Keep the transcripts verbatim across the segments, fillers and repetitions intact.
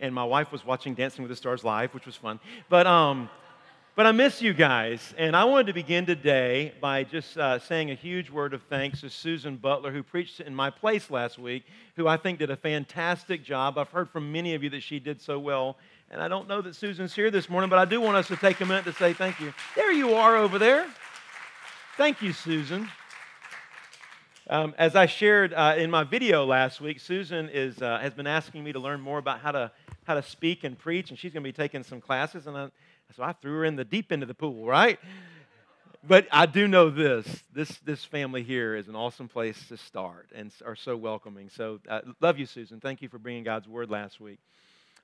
and my wife was watching Dancing with the Stars live, which was fun. But um, but I miss you guys, and I wanted to begin today by just uh, saying a huge word of thanks to Susan Butler, who preached in my place last week, who I think did a fantastic job. I've heard from many of you that she did so well, and I don't know that Susan's here this morning, but I do want us to take a minute to say thank you. There you are over there. Thank you, Susan. Um, as I shared uh, in my video last week, Susan is uh, has been asking me to learn more about how to how to speak and preach, and she's going to be taking some classes, and I, so I threw her in the deep end of the pool, right? But I do know this: this this family here is an awesome place to start, and are so welcoming. So I uh, love you, Susan. Thank you for bringing God's word last week.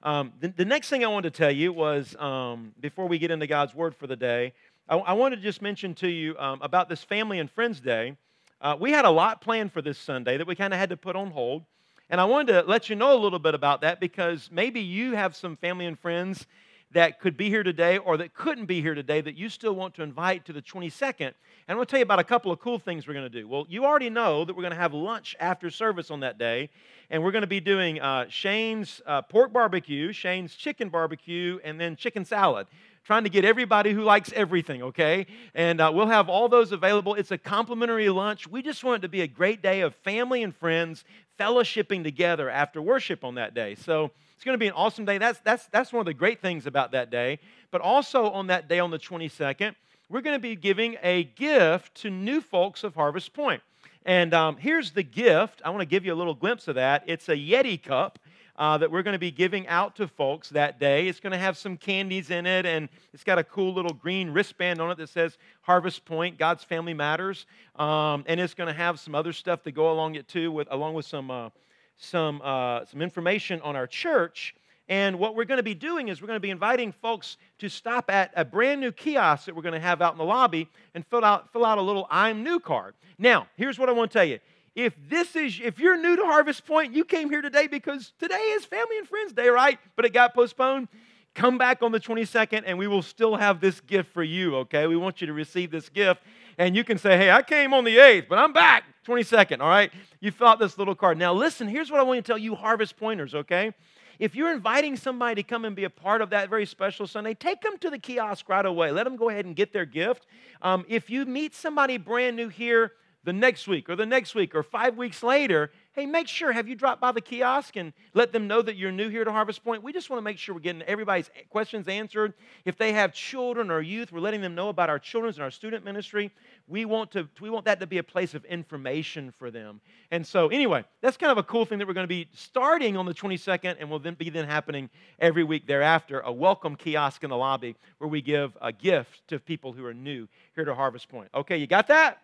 Um, the, the next thing I wanted to tell you was um, before we get into God's word for the day, I, I wanted to just mention to you um, about this Family and Friends Day. Uh, we had a lot planned for this Sunday that we kind of had to put on hold, and I wanted to let you know a little bit about that because maybe you have some family and friends that could be here today or that couldn't be here today that you still want to invite to the twenty-second, and I'm going to tell you about a couple of cool things we're going to do. Well, you already know that we're going to have lunch after service on that day, and we're going to be doing uh, Shane's uh, pork barbecue, Shane's chicken barbecue, and then chicken salad. Trying to get everybody who likes everything, okay? And uh, we'll have all those available. It's a complimentary lunch. We just want it to be a great day of family and friends fellowshipping together after worship on that day. So it's going to be an awesome day. That's that's that's one of the great things about that day. But also on that day, on the twenty-second, we're going to be giving a gift to new folks of Harvest Point. And um, here's the gift. I want to give you a little glimpse of that. It's a Yeti cup. Uh, that we're going to be giving out to folks that day. It's going to have some candies in it, and it's got a cool little green wristband on it that says Harvest Point, God's Family Matters. Um, and it's going to have some other stuff to go along it too, with along with some uh, some uh, some information on our church. And what we're going to be doing is we're going to be inviting folks to stop at a brand new kiosk that we're going to have out in the lobby and fill out fill out a little I'm new card. Now, here's what I want to tell you. If this is, if you're new to Harvest Point, you came here today because today is Family and Friends Day, right? But it got postponed. Come back on the twenty-second, and we will still have this gift for you, okay? We want you to receive this gift. And you can say, hey, I came on the eighth, but I'm back twenty-second, all right? You fill out this little card. Now, listen, here's what I want to tell you Harvest Pointers, okay? If you're inviting somebody to come and be a part of that very special Sunday, take them to the kiosk right away. Let them go ahead and get their gift. Um, if you meet somebody brand new here, the next week or the next week or five weeks later, hey, make sure, have you dropped by the kiosk and let them know that you're new here to Harvest Point? We just want to make sure we're getting everybody's questions answered. If they have children or youth, we're letting them know about our children's and our student ministry. We want to we want that to be a place of information for them. And so anyway, that's kind of a cool thing that we're going to be starting on the twenty-second and will then be then happening every week thereafter, a welcome kiosk in the lobby where we give a gift to people who are new here to Harvest Point. Okay, you got that?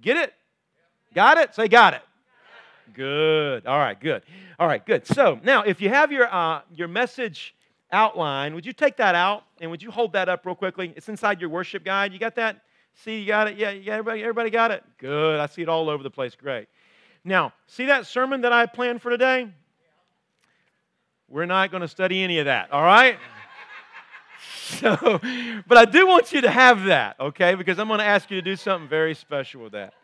Get it? Got it? Say got it. Good. All right, good. All right, good. So now if you have your uh, your message outline, would you take that out and would you hold that up real quickly? It's inside your worship guide. You got that? See, you got it? Yeah, you got everybody, everybody got it? Good. I see it all over the place. Great. Now, see that sermon that I planned for today? We're not going to study any of that, all right? So, but I do want you to have that, okay? Because I'm going to ask you to do something very special with that.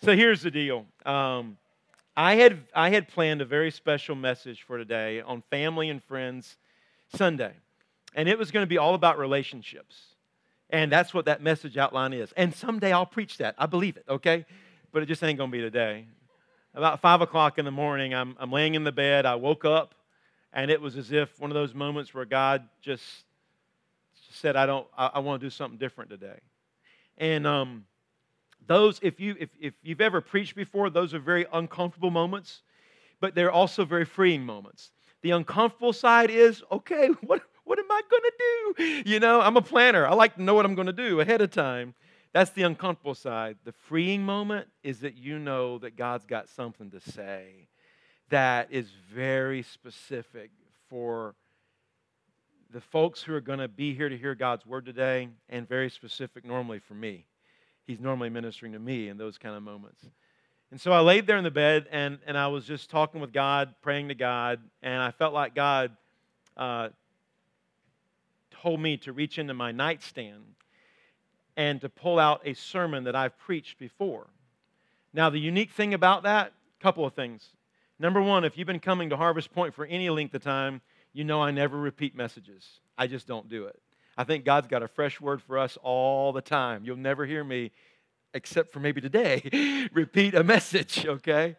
So here's the deal. Um, I had I had planned a very special message for today on Family and Friends Sunday, and it was going to be all about relationships, and that's what that message outline is. And someday I'll preach that. I believe it, okay? But it just ain't going to be today. About five o'clock in the morning, I'm I'm laying in the bed. I woke up, and it was as if one of those moments where God just said, I don't. I, I want to do something different today. And um, those, if you if if you've ever preached before, those are very uncomfortable moments, but they're also very freeing moments. The uncomfortable side is, okay, what what am I going to do? You know, I'm a planner. I like to know what I'm going to do ahead of time. That's the uncomfortable side. The freeing moment is that you know that God's got something to say that is very specific for the folks who are going to be here to hear God's word today, and very specific normally for me. He's normally ministering to me in those kind of moments. And so I laid there in the bed, and, and I was just talking with God, praying to God, and I felt like God uh, told me to reach into my nightstand and to pull out a sermon that I've preached before. Now, the unique thing about that, a couple of things. Number one, if you've been coming to Harvest Point for any length of time, You know I never repeat messages. I just don't do it. I think God's got a fresh word for us all the time. You'll never hear me, except for maybe today, repeat a message, okay?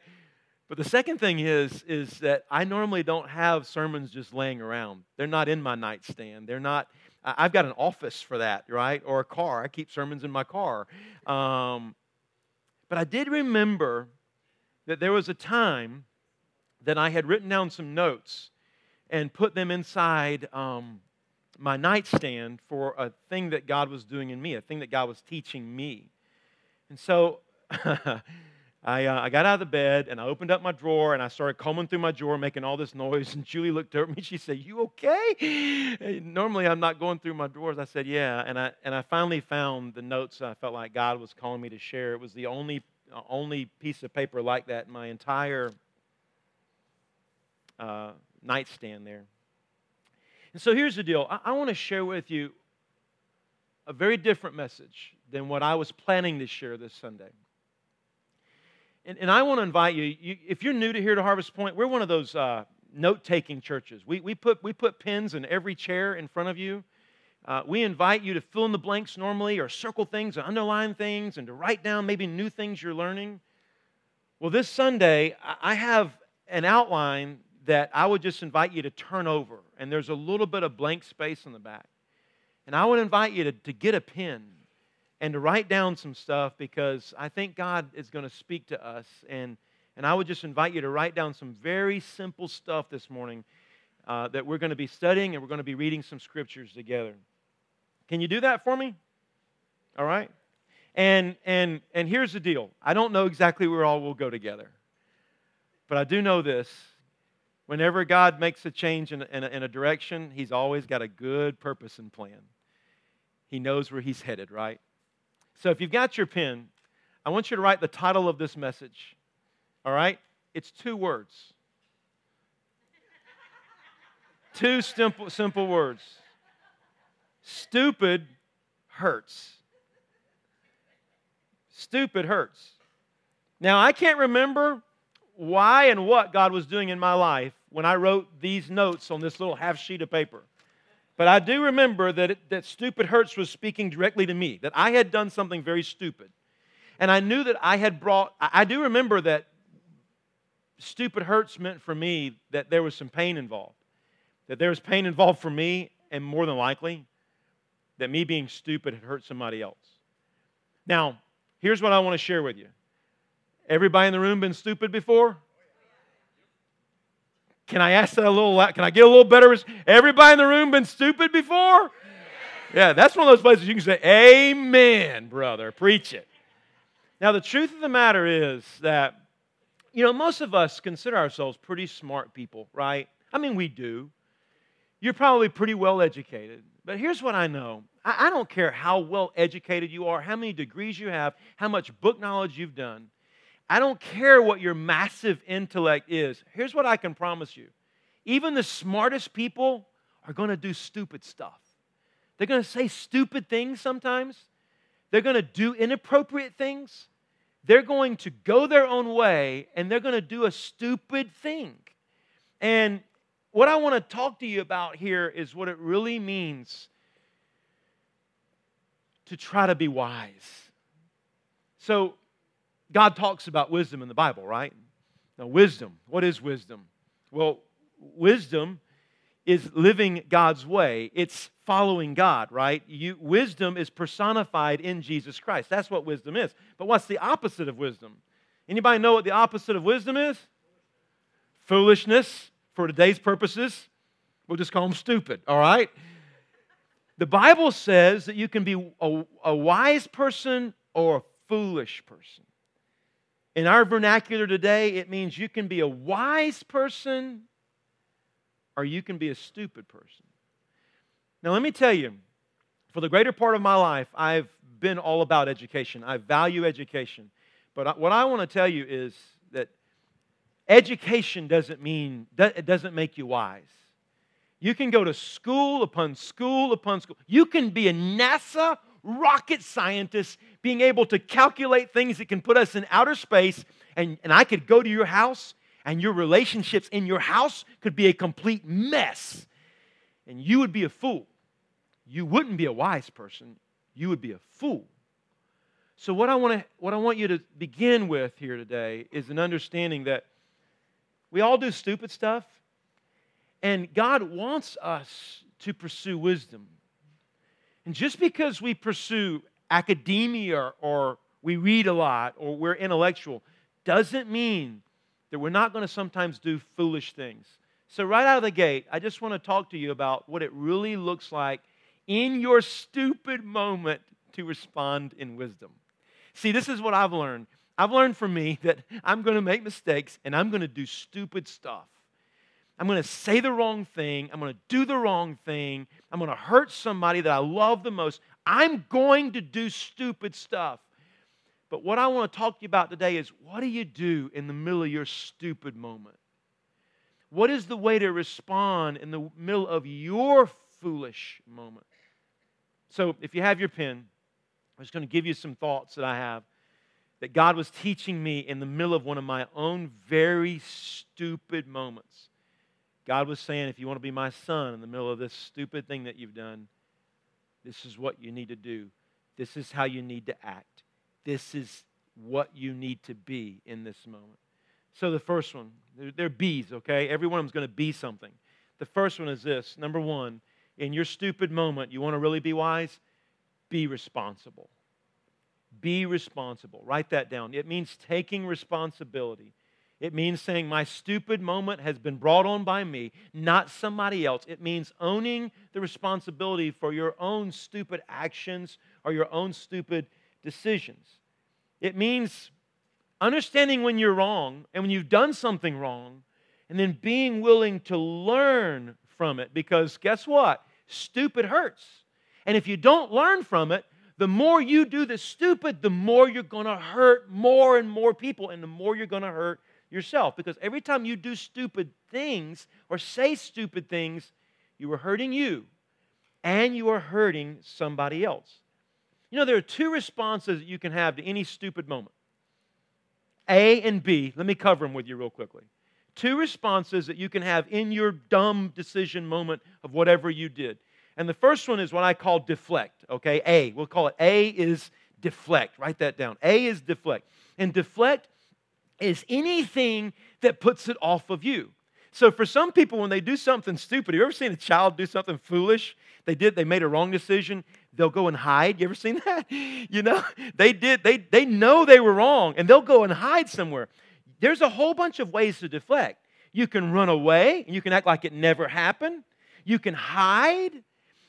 But the second thing is, is that I normally don't have sermons just laying around. They're not in my nightstand. They're not, I've got an office for that, right? Or a car. I keep sermons in my car. Um, but I did remember that there was a time that I had written down some notes and put them inside um, my nightstand for a thing that God was doing in me, a thing that God was teaching me. And so I, uh, I got out of the bed, and I opened up my drawer, and I started combing through my drawer, making all this noise, and Julie looked over at me. She said, "You okay?" And normally, I'm not going through my drawers. I said, "Yeah," and I and I finally found the notes I felt like God was calling me to share. It was the only, uh, only piece of paper like that in my entire uh, nightstand there. And so here's the deal. I, I want to share with you a very different message than what I was planning to share this Sunday. And, and I want to invite you, you, if you're new to here to Harvest Point, we're one of those uh, note-taking churches. We, we, put, we put pens in every chair in front of you. Uh, we invite you to fill in the blanks normally, or circle things, or underline things, and to write down maybe new things you're learning. Well, this Sunday, I have an outline that I would just invite you to turn over, and there's a little bit of blank space in the back. And I would invite you to, to get a pen and to write down some stuff, because I think God is going to speak to us. And, and I would just invite you to write down some very simple stuff this morning uh, that we're going to be studying, and we're going to be reading some scriptures together. Can you do that for me? All right? And, and, and here's the deal. I don't know exactly where all we'll go together, but I do know this. Whenever God makes a change in, in, a, in a direction, He's always got a good purpose and plan. He knows where He's headed, right? So if you've got your pen, I want you to write the title of this message, all right? It's two words. Two simple, simple words. Stupid hurts. Stupid hurts. Now, I can't remember why and what God was doing in my life when I wrote these notes on this little half sheet of paper. But I do remember that, it, that stupid hurts was speaking directly to me, that I had done something very stupid. And I knew that I had brought, I do remember that stupid hurts meant for me that there was some pain involved, that there was pain involved for me, and more than likely, that me being stupid had hurt somebody else. Now, here's what I want to share with you. Everybody in the room been stupid before? Can I ask that a little loud? Can I get a little better? Everybody in the room been stupid before? Yeah. Yeah, that's one of those places you can say, "Amen, brother. Preach it." Now, the truth of the matter is that, you know, most of us consider ourselves pretty smart people, right? I mean, we do. You're probably pretty well educated. But here's what I know. I, I don't care how well educated you are, how many degrees you have, how much book knowledge you've done. I don't care what your massive intellect is. Here's what I can promise you. Even the smartest people are going to do stupid stuff. They're going to say stupid things sometimes. They're going to do inappropriate things. They're going to go their own way, and they're going to do a stupid thing. And what I want to talk to you about here is what it really means to try to be wise. So, God talks about wisdom in the Bible, right? Now, wisdom, what is wisdom? Well, wisdom is living God's way. It's following God, right? You, wisdom is personified in Jesus Christ. That's what wisdom is. But what's the opposite of wisdom? Anybody know what the opposite of wisdom is? Foolishness, for today's purposes. We'll just call them stupid, all right? The Bible says that you can be a, a wise person or a foolish person. In our vernacular today, it means you can be a wise person or you can be a stupid person. Now, let me tell you, for the greater part of my life, I've been all about education. I value education. But what I want to tell you is that education doesn't mean, it doesn't make you wise. You can go to school upon school upon school. You can be a NASA rocket scientist, being able to calculate things that can put us in outer space, and, and I could go to your house and your relationships in your house could be a complete mess. And you would be a fool. You wouldn't be a wise person. You would be a fool. So what I want to, what I want you to begin with here today is an understanding that we all do stupid stuff, and God wants us to pursue wisdom. And just because we pursue academia or we read a lot or we're intellectual doesn't mean that we're not going to sometimes do foolish things. So right out of the gate, I just want to talk to you about what it really looks like in your stupid moment to respond in wisdom. See, this is what I've learned. I've learned from me that I'm going to make mistakes and I'm going to do stupid stuff. I'm going to say the wrong thing. I'm going to do the wrong thing. I'm going to hurt somebody that I love the most. I'm going to do stupid stuff. But what I want to talk to you about today is, what do you do in the middle of your stupid moment? What is the way to respond in the middle of your foolish moment? So if you have your pen, I'm just going to give you some thoughts that I have that God was teaching me in the middle of one of my own very stupid moments. God was saying, if you want to be my son in the middle of this stupid thing that you've done, this is what you need to do. This is how you need to act. This is what you need to be in this moment. So the first one, they're B's, okay? Every one of them's going to be something. The first one is this. Number one, in your stupid moment, you want to really be wise? Be responsible. Be responsible. Write that down. It means taking responsibility. It means saying, my stupid moment has been brought on by me, not somebody else. It means owning the responsibility for your own stupid actions or your own stupid decisions. It means understanding when you're wrong and when you've done something wrong, and then being willing to learn from it, because guess what? Stupid hurts. And if you don't learn from it, the more you do the stupid, the more you're going to hurt more and more people, and the more you're going to hurt yourself. Because every time you do stupid things or say stupid things, you are hurting you and you are hurting somebody else. You know, there are two responses that you can have to any stupid moment. A and B. Let me cover them with you real quickly. Two responses that you can have in your dumb decision moment of whatever you did. And the first one is what I call deflect, okay? A. We'll call it A is deflect. Write that down. A is deflect. And deflect is anything that puts it off of you. So for some people, when they do something stupid, have you ever seen a child do something foolish? They did, they made a wrong decision, they'll go and hide. You ever seen that? You know, they did, they they know they were wrong, and they'll go and hide somewhere. There's a whole bunch of ways to deflect. You can run away, and you can act like it never happened. You can hide.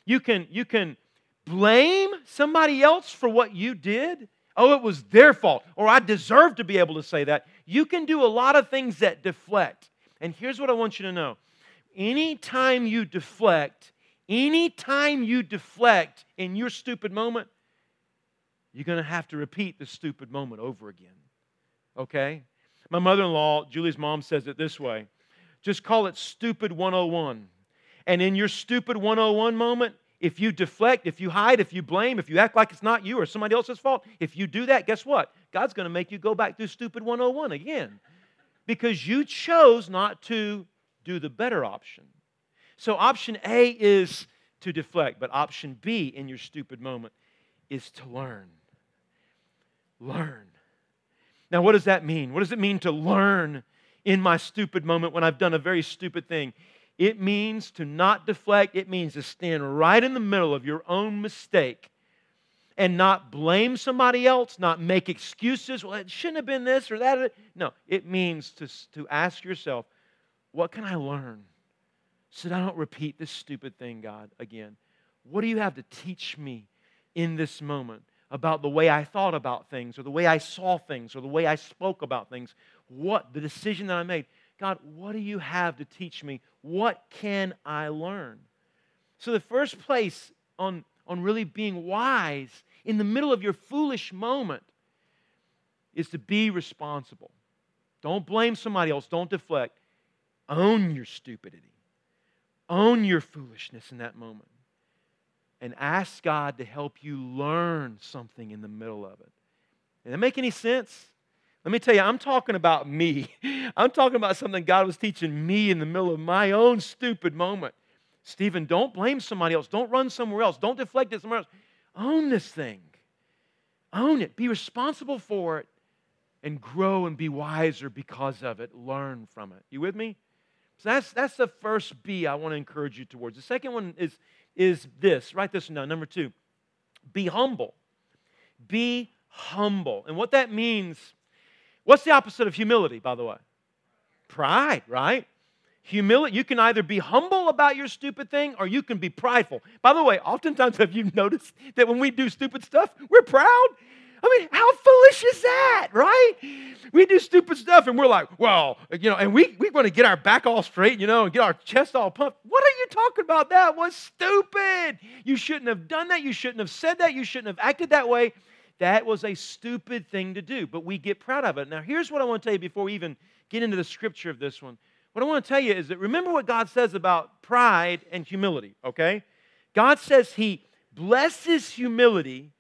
You can, you can blame somebody else for what you did. Oh, it was their fault, or I deserve to be able to say that. You can do a lot of things that deflect. And here's what I want you to know. Anytime you deflect, anytime you deflect in your stupid moment, you're going to have to repeat the stupid moment over again. Okay? My mother-in-law, Julie's mom, says it this way. Just call it stupid one oh one. And in your stupid one oh one moment, if you deflect, if you hide, if you blame, if you act like it's not you or somebody else's fault, if you do that, guess what? God's going to make you go back through stupid one oh one again. Because you chose not to do the better option. So option A is to deflect, but option B in your stupid moment is to learn. Learn. Now, what does that mean? What does it mean to learn in my stupid moment when I've done a very stupid thing? It means to not deflect. It means to stand right in the middle of your own mistake and not blame somebody else, not make excuses. Well, it shouldn't have been this or that. No, it means to, to ask yourself, what can I learn so that I don't repeat this stupid thing, God, again? What do you have to teach me in this moment about the way I thought about things or the way I saw things or the way I spoke about things? What, the decision that I made. God, what do you have to teach me? What can I learn? So the first place on on really being wise in the middle of your foolish moment is to be responsible. Don't blame somebody else. Don't deflect. Own your stupidity. Own your foolishness in that moment. And ask God to help you learn something in the middle of it. Does that make any sense? Let me tell you, I'm talking about me. I'm talking about something God was teaching me in the middle of my own stupid moment. Stephen, don't blame somebody else. Don't run somewhere else. Don't deflect it somewhere else. Own this thing. Own it. Be responsible for it and grow and be wiser because of it. Learn from it. You with me? So that's, that's the first B I want to encourage you towards. The second one is, is this. Write this down. Number two, be humble. Be humble. And what that means, what's the opposite of humility, by the way? Pride, right? Humility, you can either be humble about your stupid thing or you can be prideful. By the way, oftentimes have you noticed that when we do stupid stuff, we're proud? I mean, how foolish is that, right? We do stupid stuff and we're like, well, you know, and we, we're going to get our back all straight, you know, and get our chest all pumped. What are you talking about? That was stupid. You shouldn't have done that. You shouldn't have said that. You shouldn't have acted that way. That was a stupid thing to do, but we get proud of it. Now, here's what I want to tell you before we even get into the scripture of this one. What I want to tell you is that remember what God says about pride and humility, okay? God says He blesses humility,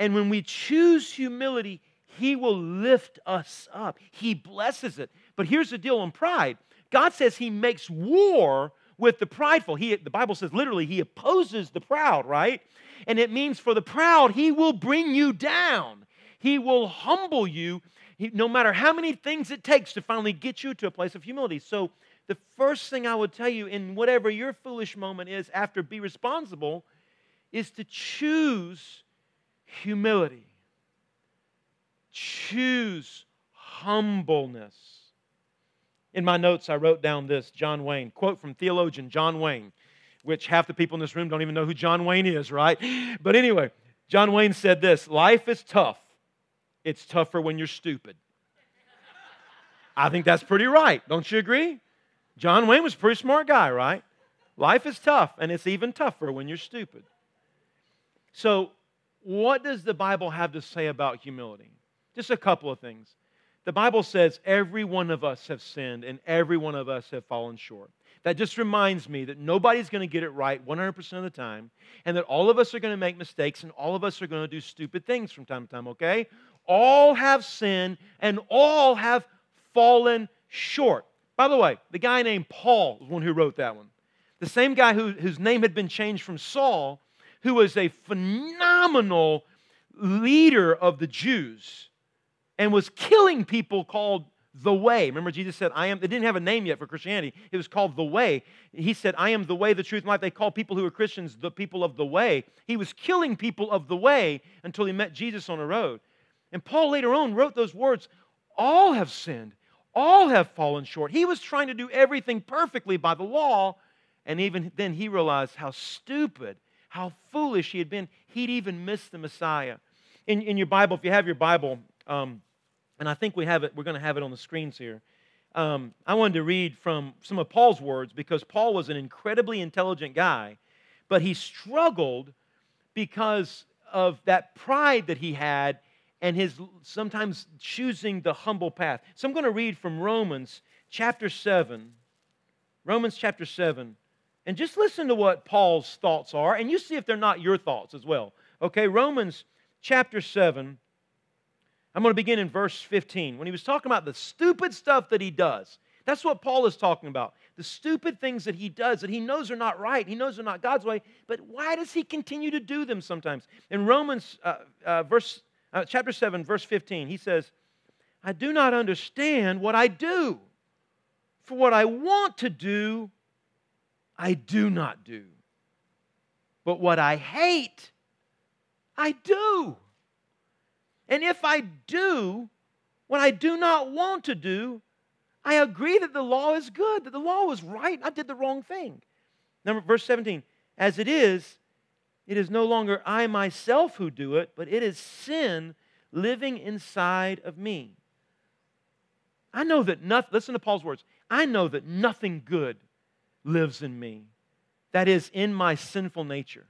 and when we choose humility, He will lift us up. He blesses it. But here's the deal on pride. God says He makes war with the prideful. He, the Bible says literally He opposes the proud, right? And it means for the proud, He will bring you down. He will humble you. No matter how many things it takes to finally get you to a place of humility. So the first thing I would tell you in whatever your foolish moment is after be responsible is to choose humility. Choose humbleness. In my notes, I wrote down this John Wayne, quote from theologian John Wayne, which half the people in this room don't even know who John Wayne is, right? But anyway, John Wayne said this, life is tough. It's tougher when you're stupid. I think that's pretty right. Don't you agree? John Wayne was a pretty smart guy, right? Life is tough, and it's even tougher when you're stupid. So what does the Bible have to say about humility? Just a couple of things. The Bible says every one of us have sinned, and every one of us have fallen short. That just reminds me that nobody's going to get it right one hundred percent of the time, and that all of us are going to make mistakes, and all of us are going to do stupid things from time to time, okay? All have sinned, and all have fallen short. By the way, the guy named Paul was one who wrote that one. The same guy who, whose name had been changed from Saul, who was a phenomenal leader of the Jews and was killing people called the Way. Remember Jesus said, I am, they didn't have a name yet for Christianity. It was called the Way. He said, I am the way, the truth, and life. They called people who were Christians the people of the Way. He was killing people of the Way until he met Jesus on a road. And Paul later on wrote those words, all have sinned, all have fallen short. He was trying to do everything perfectly by the law, and even then he realized how stupid, how foolish he had been. He'd even missed the Messiah. In, in your Bible, if you have your Bible, um, and I think we have it, we're going to have it on the screens here. Um, I wanted to read from some of Paul's words because Paul was an incredibly intelligent guy, but he struggled because of that pride that he had and his sometimes choosing the humble path. So I'm going to read from Romans chapter seven. Romans chapter seven. And just listen to what Paul's thoughts are, and you see if they're not your thoughts as well. Okay, Romans chapter seven. I'm going to begin in verse fifteen. When he was talking about the stupid stuff that he does, that's what Paul is talking about. The stupid things that he does that he knows are not right. He knows are not God's way. But why does he continue to do them sometimes? In Romans uh, uh, verse Uh, chapter seven, verse fifteen, he says, I do not understand what I do, for what I want to do, I do not do. But what I hate, I do. And if I do what I do not want to do, I agree that the law is good, that the law was right, I did the wrong thing. Number, verse seventeen, as it is, it is no longer I myself who do it, but it is sin living inside of me. I know that nothing, listen to Paul's words, I know that nothing good lives in me, that is, in my sinful nature.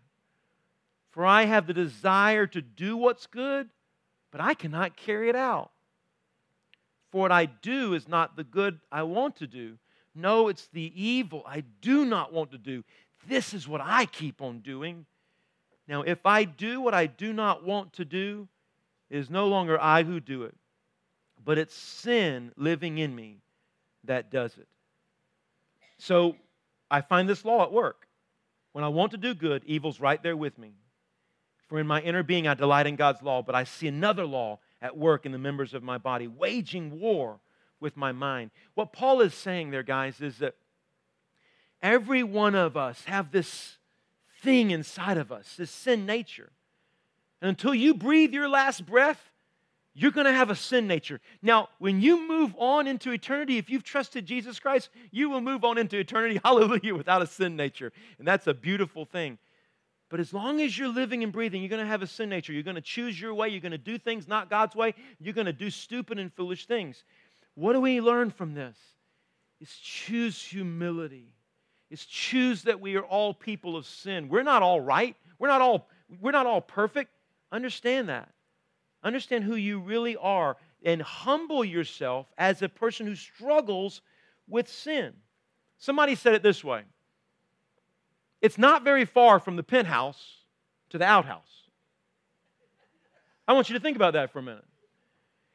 For I have the desire to do what's good, but I cannot carry it out. For what I do is not the good I want to do. No, it's the evil I do not want to do. This is what I keep on doing. Now, if I do what I do not want to do, it is no longer I who do it, but it's sin living in me that does it. So I find this law at work. When I want to do good, evil's right there with me. For in my inner being I delight in God's law, but I see another law at work in the members of my body, waging war with my mind. What Paul is saying there, guys, is that every one of us have this thing inside of us, this sin nature. And until you breathe your last breath, you're going to have a sin nature. Now, when you move on into eternity, if you've trusted Jesus Christ, you will move on into eternity, hallelujah, without a sin nature. And that's a beautiful thing. But as long as you're living and breathing, you're going to have a sin nature. You're going to choose your way. You're going to do things not God's way. You're going to do stupid and foolish things. What do we learn from this? It's choose humility. It's choose that we are all people of sin. We're not all right. We're not all, we're not all perfect. Understand that. Understand who you really are and humble yourself as a person who struggles with sin. Somebody said it this way. It's not very far from the penthouse to the outhouse. I want you to think about that for a minute.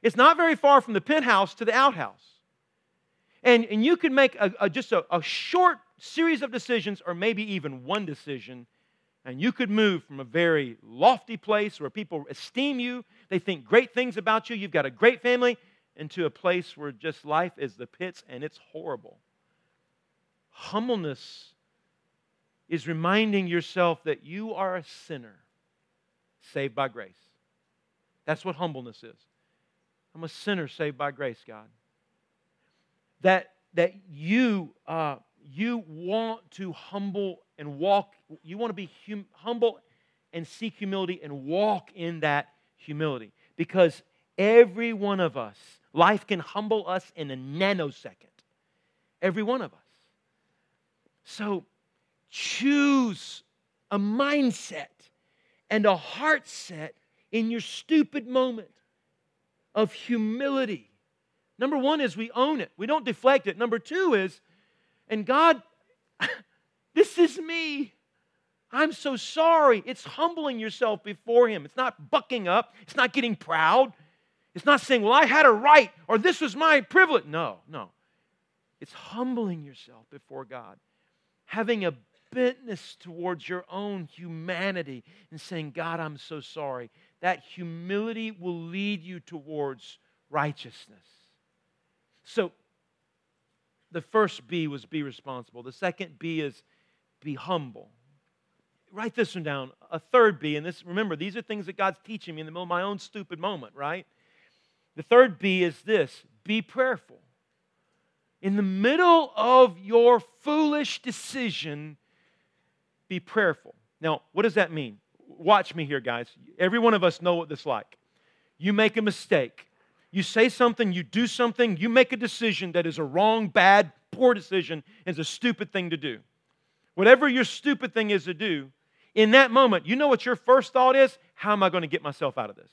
It's not very far from the penthouse to the outhouse. And, and you can make a, a, just a, a short series of decisions or maybe even one decision. And you could move from a very lofty place where people esteem you, they think great things about you, you've got a great family, into a place where just life is the pits and it's horrible. Humbleness is reminding yourself that you are a sinner saved by grace. That's what humbleness is. I'm a sinner saved by grace, God. That, that you... Uh, You want to humble and walk, you want to be hum, humble and seek humility and walk in that humility. Because every one of us, life can humble us in a nanosecond. Every one of us. So choose a mindset and a heart set in your stupid moment of humility. Number one is we own it. We don't deflect it. Number two is, and God, this is me. I'm so sorry. It's humbling yourself before Him. It's not bucking up. It's not getting proud. It's not saying, well, I had a right or this was my privilege. No, no. It's humbling yourself before God, having a bentness towards your own humanity and saying, God, I'm so sorry. That humility will lead you towards righteousness. So, the first B was be responsible. The second B is be humble. Write this one down. A third B, and this, remember, these are things that God's teaching me in the middle of my own stupid moment, right? The third B is this, be prayerful. In the middle of your foolish decision, be prayerful. Now, what does that mean? Watch me here, guys. Every one of us know what this is like. You make a mistake. You say something, you do something, you make a decision that is a wrong, bad, poor decision, is a stupid thing to do. Whatever your stupid thing is to do, in that moment, you know what your first thought is? How am I going to get myself out of this?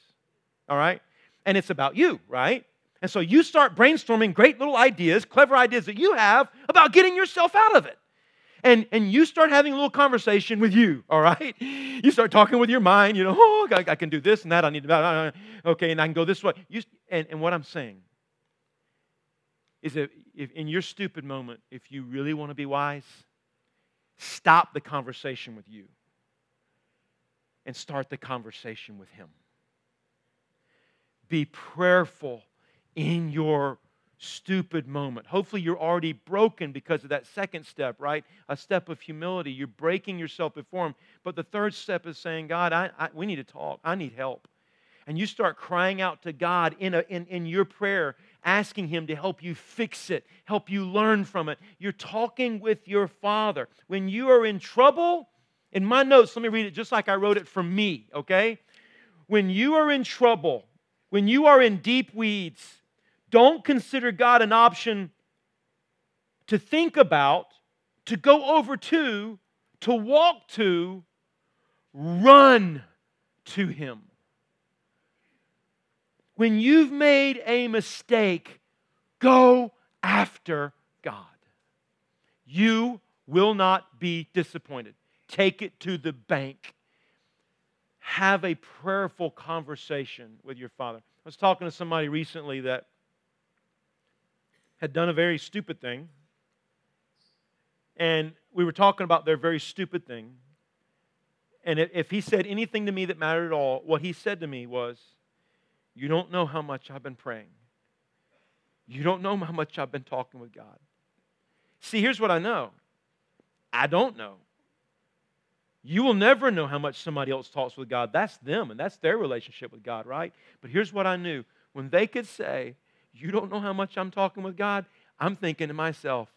All right? And it's about you, right? And so you start brainstorming great little ideas, clever ideas that you have about getting yourself out of it. And and you start having a little conversation with you, all right? You start talking with your mind, you know, oh, I, I can do this and that, I need to, okay, and I can go this way. You, and, and what I'm saying is that if, in your stupid moment, if you really want to be wise, stop the conversation with you and start the conversation with Him. Be prayerful in your stupid moment. Hopefully you're already broken because of that second step, right? A step of humility. You're breaking yourself before Him. But the third step is saying, God, I, I, we need to talk. I need help. And you start crying out to God in, a, in, in your prayer, asking Him to help you fix it, help you learn from it. You're talking with your Father. When you are in trouble, in my notes, let me read it just like I wrote it for me, okay? When you are in trouble, when you are in deep weeds, don't consider God an option to think about, to go over to, to walk to, run to Him. When you've made a mistake, go after God. You will not be disappointed. Take it to the bank. Have a prayerful conversation with your Father. I was talking to somebody recently that had done a very stupid thing. And we were talking about their very stupid thing. And if he said anything to me that mattered at all, what he said to me was, you don't know how much I've been praying. You don't know how much I've been talking with God. See, here's what I know. I don't know. You will never know how much somebody else talks with God. That's them, and that's their relationship with God, right? But here's what I knew. When they could say, you don't know how much I'm talking with God, I'm thinking to myself,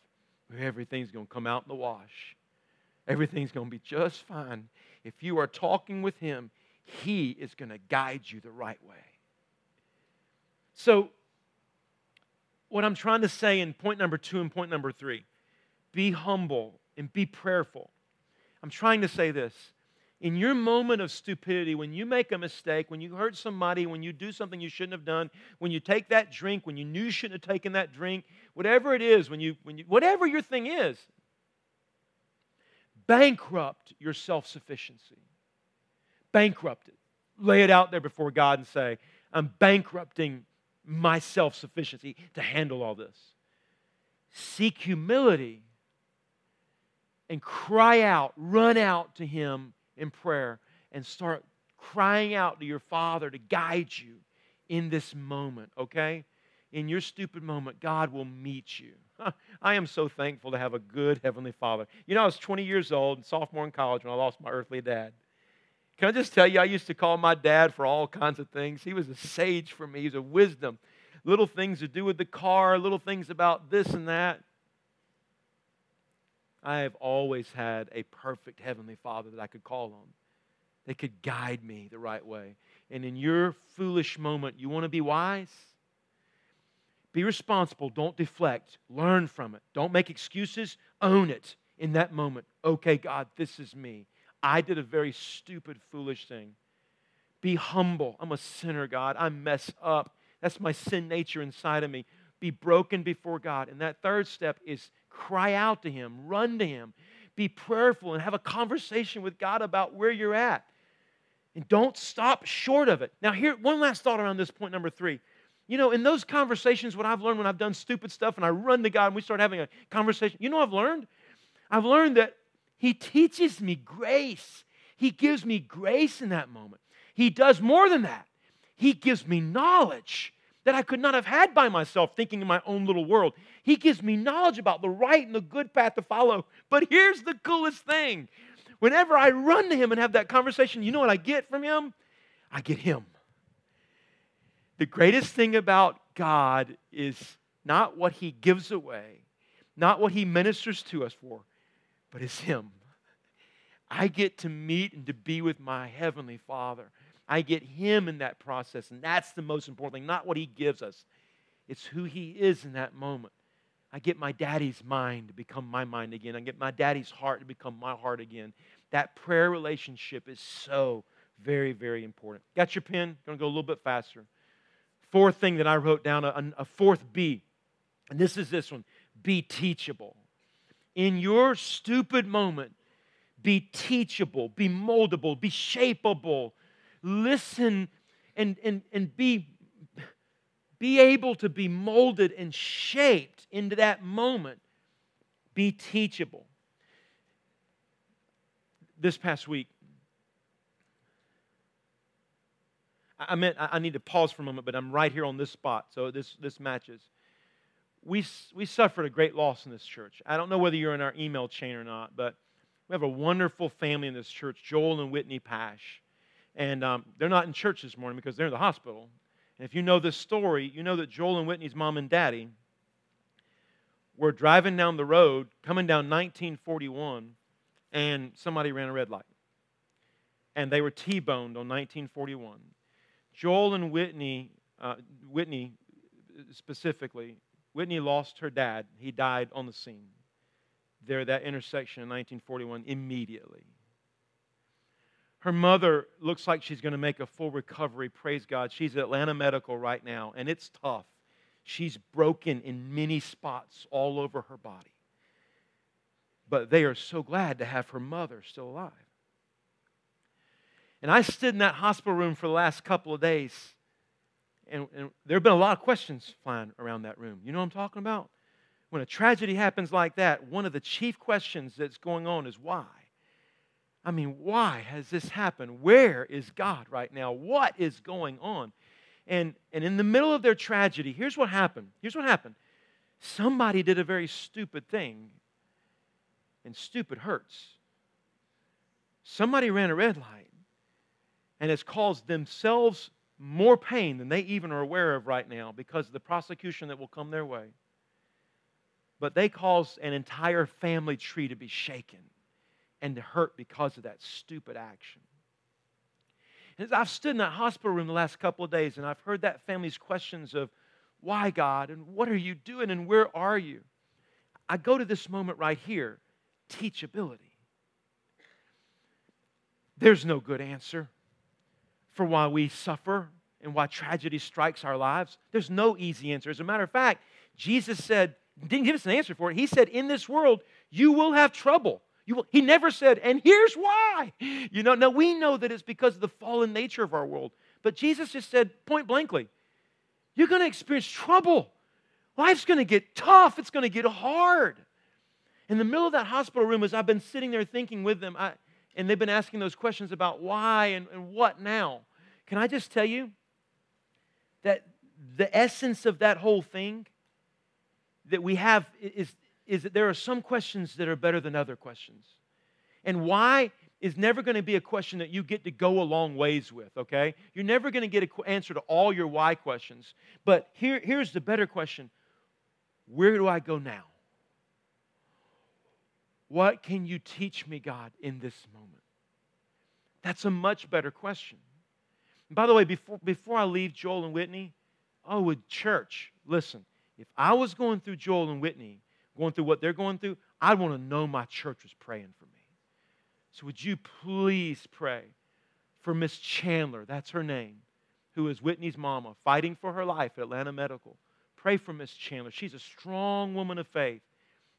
everything's going to come out in the wash. Everything's going to be just fine. If you are talking with Him, He is going to guide you the right way. So, what I'm trying to say in point number two and point number three, be humble and be prayerful. I'm trying to say this. In your moment of stupidity, when you make a mistake, when you hurt somebody, when you do something you shouldn't have done, when you take that drink, when you knew you shouldn't have taken that drink, whatever it is, when you, when you, whatever your thing is, bankrupt your self-sufficiency. Bankrupt it. Lay it out there before God and say, I'm bankrupting my self-sufficiency to handle all this. Seek humility and cry out, run out to Him in prayer and start crying out to your Father to guide you in this moment, okay? In your stupid moment, God will meet you. I am so thankful to have a good Heavenly Father. You know, I was twenty years old, sophomore in college, when I lost my earthly dad. Can I just tell you, I used to call my dad for all kinds of things. He was a sage for me. He was a wisdom. Little things to do with the car, little things about this and that. I have always had a perfect Heavenly Father that I could call on. They could guide me the right way. And in your foolish moment, you want to be wise? Be responsible. Don't deflect. Learn from it. Don't make excuses. Own it in that moment. Okay, God, this is me. I did a very stupid, foolish thing. Be humble. I'm a sinner, God. I mess up. That's my sin nature inside of me. Be broken before God. And that third step is cry out to Him. Run to Him. Be prayerful and have a conversation with God about where you're at. And don't stop short of it. Now, here, one last thought around this point number three. You know, in those conversations, what I've learned when I've done stupid stuff and I run to God and we start having a conversation, you know what I've learned? I've learned that He teaches me grace. He gives me grace in that moment. He does more than that. He gives me knowledge that I could not have had by myself thinking in my own little world. He gives me knowledge about the right and the good path to follow. But here's the coolest thing. Whenever I run to Him and have that conversation, you know what I get from Him? I get Him. The greatest thing about God is not what He gives away, not what He ministers to us for, but it's Him. I get to meet and to be with my Heavenly Father. I get Him in that process, and that's the most important thing, not what He gives us. It's who He is in that moment. I get my daddy's mind to become my mind again. I get my daddy's heart to become my heart again. That prayer relationship is so very, very important. Got your pen? Going to go a little bit faster. Fourth thing that I wrote down, a, a fourth B, and this is this one, be teachable. In your stupid moment, be teachable, be moldable, be shapeable. Listen and, and, and be, be able to be molded and shaped into that moment. Be teachable. This past week, I meant I need to pause for a moment, but I'm right here on this spot, so this, this matches. We we suffered a great loss in this church. I don't know whether you're in our email chain or not, but we have a wonderful family in this church, Joel and Whitney Pash. And um, they're not in church this morning because they're in the hospital. And if you know this story, you know that Joel and Whitney's mom and daddy were driving down the road, coming down nineteen forty-one, and somebody ran a red light. And they were T-boned on nineteen forty-one. Joel and Whitney, uh, Whitney specifically, Whitney lost her dad. He died on the scene. There at that intersection in nineteen forty-one immediately. Her mother looks like she's going to make a full recovery. Praise God. She's at Atlanta Medical right now, and it's tough. She's broken in many spots all over her body. But they are so glad to have her mother still alive. And I stood in that hospital room for the last couple of days, and, and there have been a lot of questions flying around that room. You know what I'm talking about? When a tragedy happens like that, one of the chief questions that's going on is why? I mean, why has this happened? Where is God right now? What is going on? And, and in the middle of their tragedy, here's what happened. Here's what happened. Somebody did a very stupid thing, and stupid hurts. Somebody ran a red light, and has caused themselves more pain than they even are aware of right now because of the prosecution that will come their way. But they caused an entire family tree to be shaken and to hurt because of that stupid action. And as I've stood in that hospital room the last couple of days, and I've heard that family's questions of, why, God, and what are you doing, and where are you? I go to this moment right here, teachability. There's no good answer for why we suffer and why tragedy strikes our lives. There's no easy answer. As a matter of fact, Jesus said, didn't give us an answer for it. He said, in this world, you will have trouble. You will. He never said, and here's why. You know, now we know that it's because of the fallen nature of our world. But Jesus just said point blankly, you're going to experience trouble. Life's going to get tough. It's going to get hard. In the middle of that hospital room, as I've been sitting there thinking with them, I, and they've been asking those questions about why and, and what now, can I just tell you that the essence of that whole thing that we have is, is that there are some questions that are better than other questions. And why is never going to be a question that you get to go a long ways with, okay? You're never going to get an qu- answer to all your why questions. But here, here's the better question. Where do I go now? What can you teach me, God, in this moment? That's a much better question. And by the way, before, before I leave Joel and Whitney, oh, with church, listen, if I was going through Joel and Whitney, going through what they're going through, I'd want to know my church was praying for me. So would you please pray for Miss Chandler, that's her name, who is Whitney's mama, fighting for her life at Atlanta Medical. Pray for Miss Chandler. She's a strong woman of faith.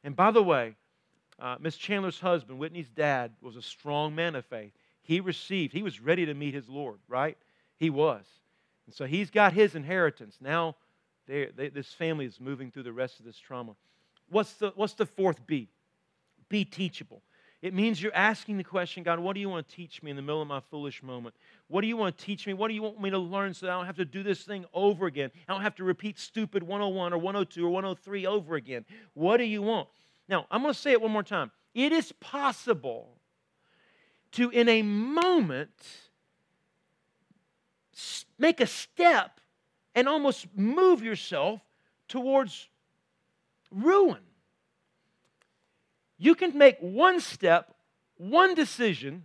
And by the way, uh, Miss Chandler's husband, Whitney's dad, was a strong man of faith. He received, he was ready to meet his Lord, right? He was. And so he's got his inheritance. Now they, they, this family is moving through the rest of this trauma. What's the, what's the fourth B? Be teachable. It means you're asking the question, God, what do you want to teach me in the middle of my foolish moment? What do you want to teach me? What do you want me to learn so that I don't have to do this thing over again? I don't have to repeat stupid one oh one or one oh two or one oh three over again. What do you want? Now, I'm going to say it one more time. It is possible to, in a moment, make a step and almost move yourself towards ruin. You can make one step, one decision,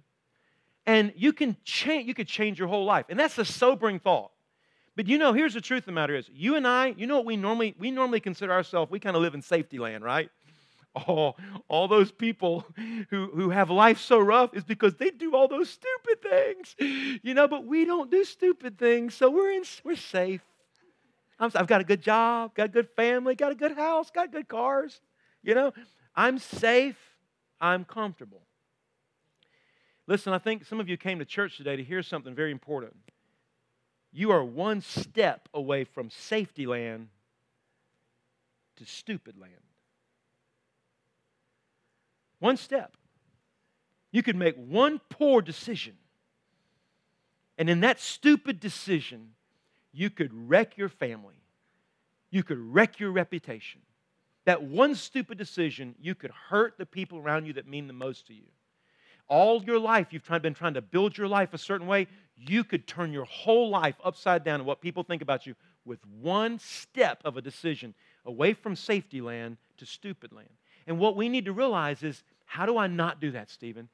and you can change. You could change your whole life, and that's a sobering thought. But you know, here's the truth of the matter: is you and I, you know what we normally we normally consider ourselves. We kind of live in safety land, right? All all those people who who have life so rough is because they do all those stupid things, you know. But we don't do stupid things, so we're in we're safe. I'm, I've got a good job, got a good family, got a good house, got good cars, you know. I'm safe, I'm comfortable. Listen, I think some of you came to church today to hear something very important. You are one step away from safety land to stupid land. One step. You could make one poor decision, and in that stupid decision, you could wreck your family. You could wreck your reputation. That one stupid decision, you could hurt the people around you that mean the most to you. All your life, you've tried, been trying to build your life a certain way. You could turn your whole life upside down in what people think about you with one step of a decision away from safety land to stupid land. And what we need to realize is, how do I not do that, Stephen?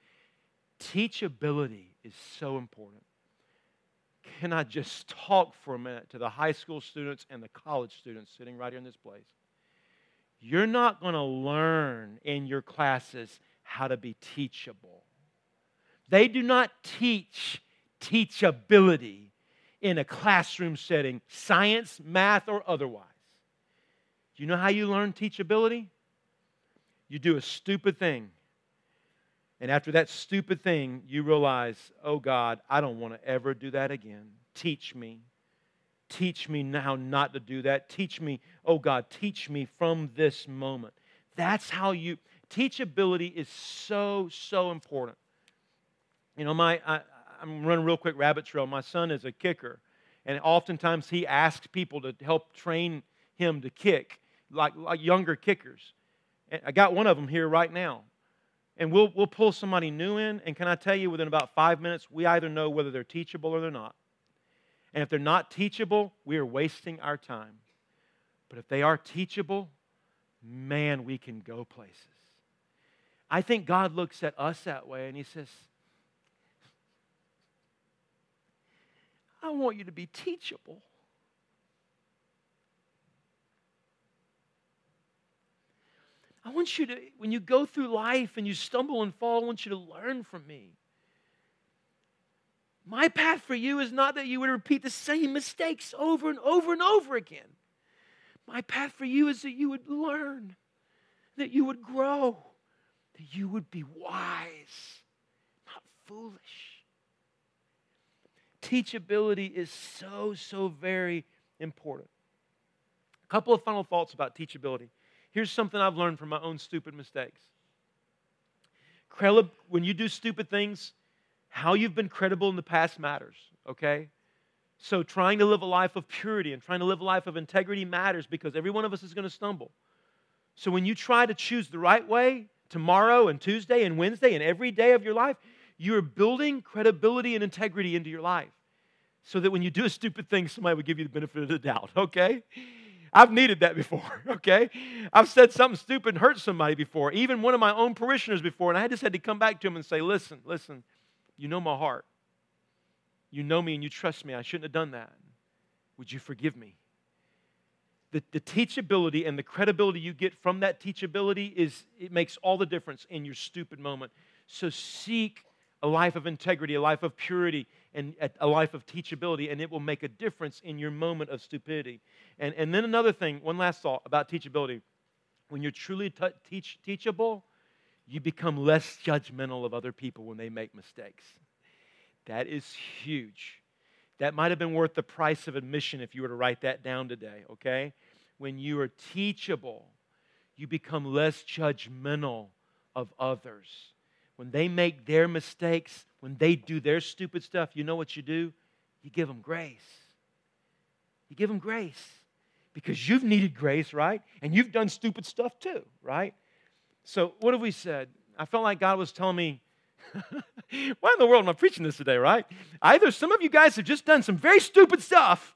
Teachability is so important. Can I just talk for a minute to the high school students and the college students sitting right here in this place? You're not going to learn in your classes how to be teachable. They do not teach teachability in a classroom setting, science, math, or otherwise. Do you know how you learn teachability? You do a stupid thing. And after that stupid thing, you realize, oh God, I don't want to ever do that again. Teach me. Teach me now not to do that. Teach me, oh God, teach me from this moment. That's how you, teachability is so, so important. You know, my I, I'm running real quick rabbit trail. My son is a kicker, and oftentimes he asks people to help train him to kick, like, like younger kickers. And I got one of them here right now. And we'll we'll pull somebody new in, and can I tell you, within about five minutes, we either know whether they're teachable or they're not. And if they're not teachable, we are wasting our time. But if they are teachable, man, we can go places. I think God looks at us that way, and He says, I want you to be teachable. I want you to, when you go through life and you stumble and fall, I want you to learn from me. My path for you is not that you would repeat the same mistakes over and over and over again. My path for you is that you would learn, that you would grow, that you would be wise, not foolish. Teachability is so, so very important. A couple of final thoughts about teachability. Here's something I've learned from my own stupid mistakes. When you do stupid things, how you've been credible in the past matters, okay? So trying to live a life of purity and trying to live a life of integrity matters, because every one of us is going to stumble. So when you try to choose the right way tomorrow and Tuesday and Wednesday and every day of your life, you're building credibility and integrity into your life so that when you do a stupid thing, somebody would give you the benefit of the doubt, okay? I've needed that before, okay? I've said something stupid and hurt somebody before, even one of my own parishioners before, and I just had to come back to him and say, listen, listen, you know my heart. You know me and you trust me. I shouldn't have done that. Would you forgive me? The, the teachability and the credibility you get from that teachability is, it makes all the difference in your stupid moment. So seek a life of integrity, a life of purity, and a life of teachability, and it will make a difference in your moment of stupidity. And, and then another thing, one last thought about teachability. When you're truly t- teach, teachable, you become less judgmental of other people when they make mistakes. That is huge. That might have been worth the price of admission if you were to write that down today, okay? When you are teachable, you become less judgmental of others. When they make their mistakes, when they do their stupid stuff, you know what you do? You give them grace. You give them grace because you've needed grace, right? And you've done stupid stuff too, right? So what have we said? I felt like God was telling me, why in the world am I preaching this today, right? Either some of you guys have just done some very stupid stuff,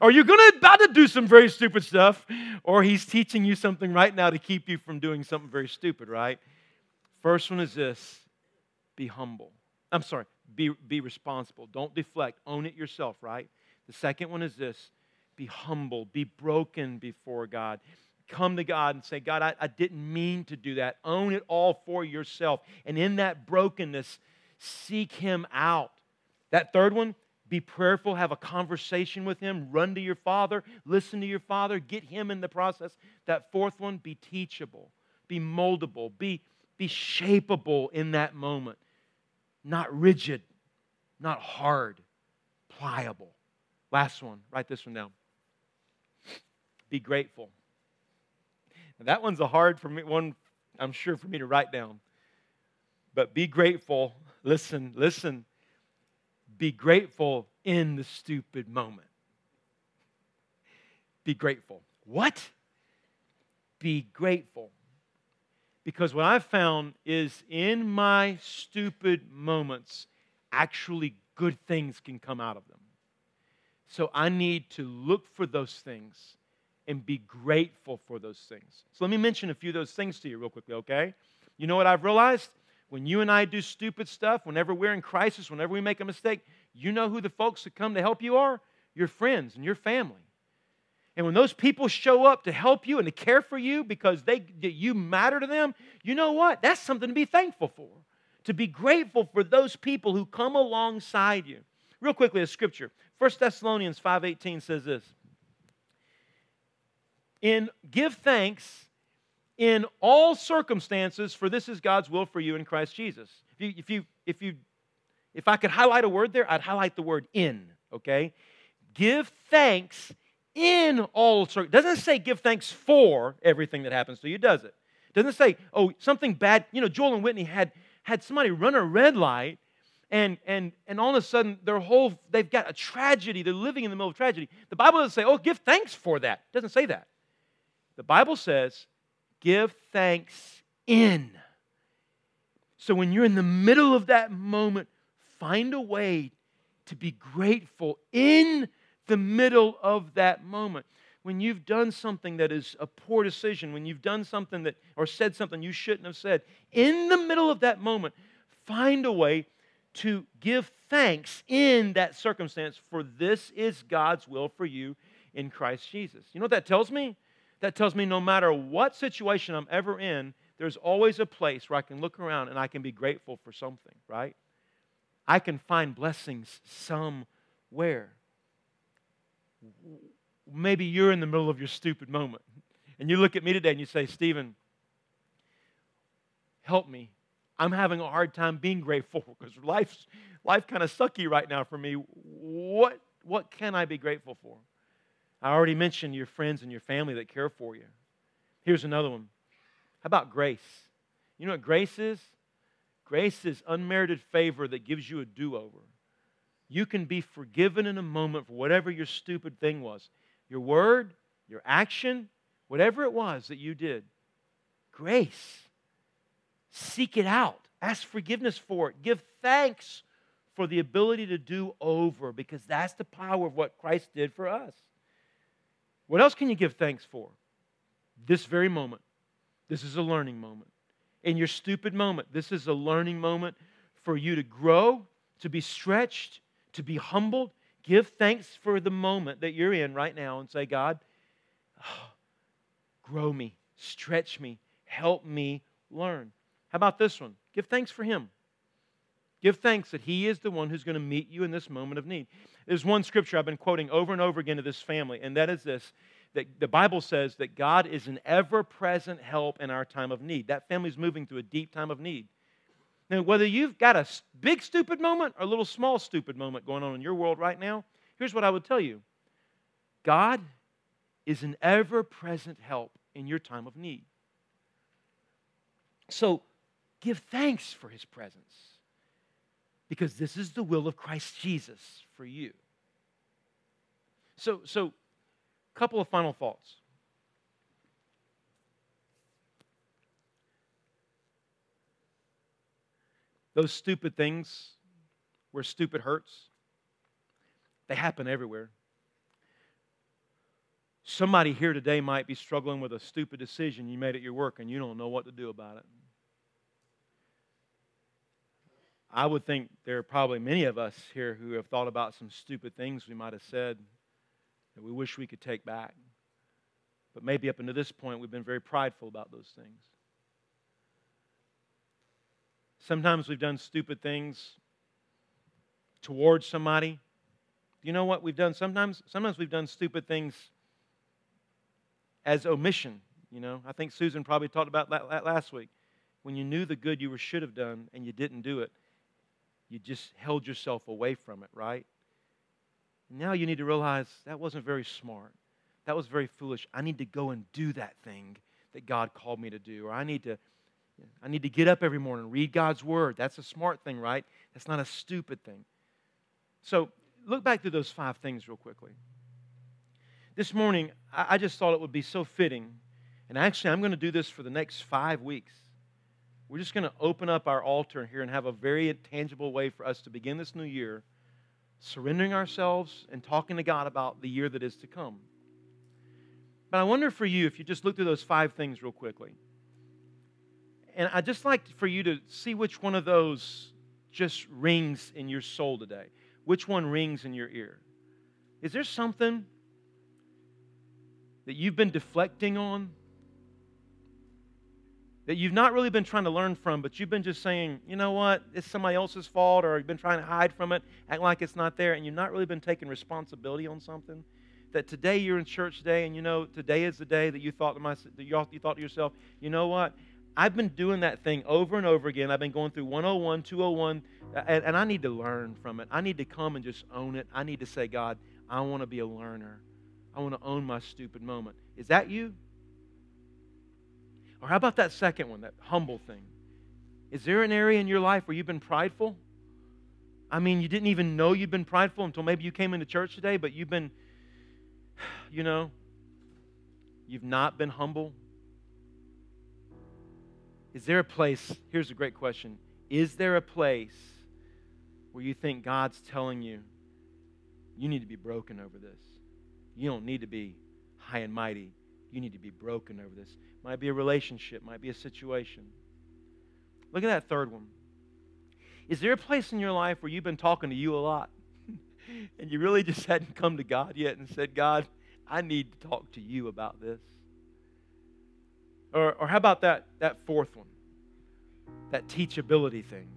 or you're going to about to do some very stupid stuff, or He's teaching you something right now to keep you from doing something very stupid, right? First one is this, be humble. I'm sorry, be, be responsible. Don't deflect. Own it yourself, right? The second one is this, be humble. Be broken before God. Come to God and say, God, I, I didn't mean to do that. Own it all for yourself. And in that brokenness, seek Him out. That third one, be prayerful. Have a conversation with Him. Run to your Father. Listen to your Father. Get Him in the process. That fourth one, be teachable. Be moldable. Be, be shapeable in that moment. Not rigid. Not hard. Pliable. Last one. Write this one down. Be grateful. That one's a hard for me, one, I'm sure, for me to write down. But be grateful. Listen, listen. Be grateful in the stupid moment. Be grateful. What? Be grateful. Because what I've found is in my stupid moments, actually good things can come out of them. So I need to look for those things and be grateful for those things. So let me mention a few of those things to you real quickly, okay? You know what I've realized? When you and I do stupid stuff, whenever we're in crisis, whenever we make a mistake, you know who the folks that come to help you are? Your friends and your family. And when those people show up to help you and to care for you because they you matter to them, you know what? That's something to be thankful for, to be grateful for those people who come alongside you. Real quickly, a scripture. First Thessalonians five eighteen says this, In give thanks in all circumstances, for this is God's will for you in Christ Jesus. If you, if you, if you, if I could highlight a word there, I'd highlight the word in, okay? give thanks in all circumstances. Doesn't say give thanks for everything that happens to you, does it? Doesn't say, oh, something bad. You know, Joel and Whitney had had somebody run a red light, and and and all of a sudden their whole they've got a tragedy. They're living in the middle of tragedy. The Bible doesn't say, oh, give thanks for that. It doesn't say that. The Bible says, give thanks in. So when you're in the middle of that moment, find a way to be grateful in the middle of that moment. When you've done something that is a poor decision, when you've done something that, or said something you shouldn't have said, in the middle of that moment, find a way to give thanks in that circumstance, for this is God's will for you in Christ Jesus. You know what that tells me? That tells me no matter what situation I'm ever in, there's always a place where I can look around and I can be grateful for something, right? I can find blessings somewhere. Maybe you're in the middle of your stupid moment, and you look at me today and you say, Stephen, help me. I'm having a hard time being grateful because life's life kind of sucky right now for me. What, what can I be grateful for? I already mentioned your friends and your family that care for you. Here's another one. How about grace? You know what grace is? Grace is unmerited favor that gives you a do-over. You can be forgiven in a moment for whatever your stupid thing was. Your word, your action, whatever it was that you did, grace. Seek it out. Ask forgiveness for it. Give thanks for the ability to do over, because that's the power of what Christ did for us. What else can you give thanks for? This very moment. This is a learning moment. In your stupid moment, this is a learning moment for you to grow, to be stretched, to be humbled. Give thanks for the moment that you're in right now and say, God, oh, grow me, stretch me, help me learn. How about this one? Give thanks for Him. Give thanks that He is the one who's going to meet you in this moment of need. There's one scripture I've been quoting over and over again to this family, and that is this, that the Bible says that God is an ever-present help in our time of need. That family's moving through a deep time of need. Now, whether you've got a big stupid moment or a little small stupid moment going on in your world right now, here's what I would tell you. God is an ever-present help in your time of need. So give thanks for His presence, because this is the will of Christ Jesus for you. So, so a couple of final thoughts. Those stupid things where stupid hurts, they happen everywhere. Somebody here today might be struggling with a stupid decision you made at your work and you don't know what to do about it. I would think there are probably many of us here who have thought about some stupid things we might have said that we wish we could take back. But maybe up until this point, we've been very prideful about those things. Sometimes we've done stupid things towards somebody. You know what we've done? Sometimes sometimes we've done stupid things as omission. You know, I think Susan probably talked about that last week. When you knew the good you should have done and you didn't do it, you just held yourself away from it, right? Now you need to realize that wasn't very smart. That was very foolish. I need to go and do that thing that God called me to do, or I need to I need to get up every morning, read God's Word. That's a smart thing, right? That's not a stupid thing. So look back through those five things real quickly. This morning, I just thought it would be so fitting. And actually, I'm going to do this for the next five weeks. We're just going to open up our altar here and have a very tangible way for us to begin this new year, surrendering ourselves and talking to God about the year that is to come. But I wonder for you, if you just look through those five things real quickly, and I'd just like for you to see which one of those just rings in your soul today. Which one rings in your ear? Is there something that you've been deflecting on? That you've not really been trying to learn from, but you've been just saying, you know what, it's somebody else's fault, or you've been trying to hide from it, act like it's not there, and you've not really been taking responsibility on something? That today you're in church today, and you know, today is the day that you thought to, my, that you thought to yourself, you know what? I've been doing that thing over and over again. I've been going through one oh one, two oh one, and, and I need to learn from it. I need to come and just own it. I need to say, God, I want to be a learner. I want to own my stupid moment. Is that you? Or how about that second one, that humble thing? Is there an area in your life where you've been prideful? I mean, you didn't even know you'd been prideful until maybe you came into church today, but you've been, you know, you've not been humble. Is there a place, here's a great question, is there a place where you think God's telling you, you need to be broken over this? You don't need to be high and mighty. You need to be broken over this. Might be a relationship, might be a situation. Look at that third one. Is there a place in your life where you've been talking to you a lot and you really just hadn't come to God yet and said, God, I need to talk to you about this? Or, or how about that, that fourth one, that teachability thing?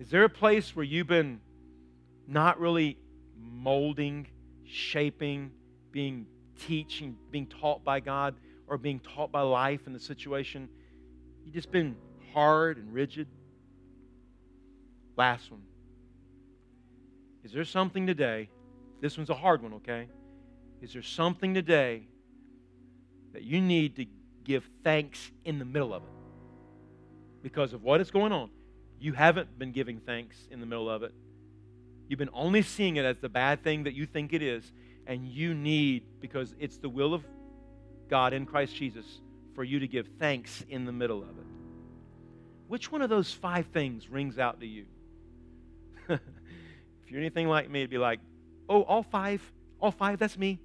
Is there a place where you've been not really molding, shaping, being teaching, being taught by God, or being taught by life and the situation? You've just been hard and rigid. Last one. Is there something today? This one's a hard one, okay? Is there something today that you need to give thanks in the middle of it? Because of what is going on, you haven't been giving thanks in the middle of it. You've been only seeing it as the bad thing that you think it is, and you need, because it's the will of God in Christ Jesus, for you to give thanks in the middle of it. Which one of those five things rings out to you? If you're anything like me, it'd be like, oh, all five, all five, that's me.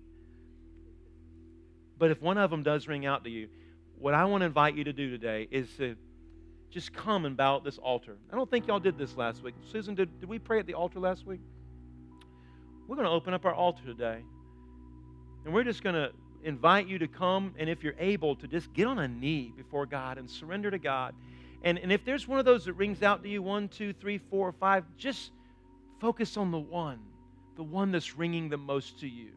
But if one of them does ring out to you, what I want to invite you to do today is to just come and bow at this altar. I don't think y'all did this last week. Susan, did, did we pray at the altar last week? We're going to open up our altar today. And we're just going to invite you to come, and if you're able, to just get on a knee before God and surrender to God. And, and if there's one of those that rings out to you, one, two, three, four, five, just focus on the one, the one that's ringing the most to you.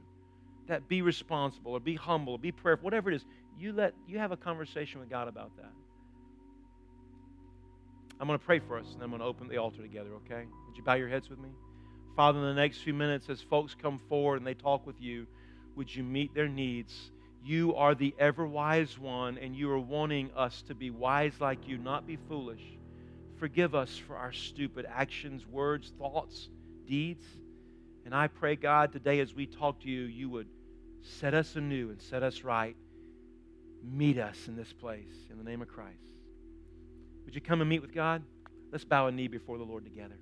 That be responsible or be humble or be prayerful, whatever it is. You let you have a conversation with God about that. I'm going to pray for us, and I'm going to open the altar together, okay? Would you bow your heads with me? Father, in the next few minutes, as folks come forward and they talk with you, would you meet their needs? You are the ever-wise one, and you are wanting us to be wise like you, not be foolish. Forgive us for our stupid actions, words, thoughts, deeds. And I pray, God, today as we talk to you, you would set us anew and set us right. Meet us in this place, in the name of Christ. Would you come and meet with God? Let's bow a knee before the Lord together.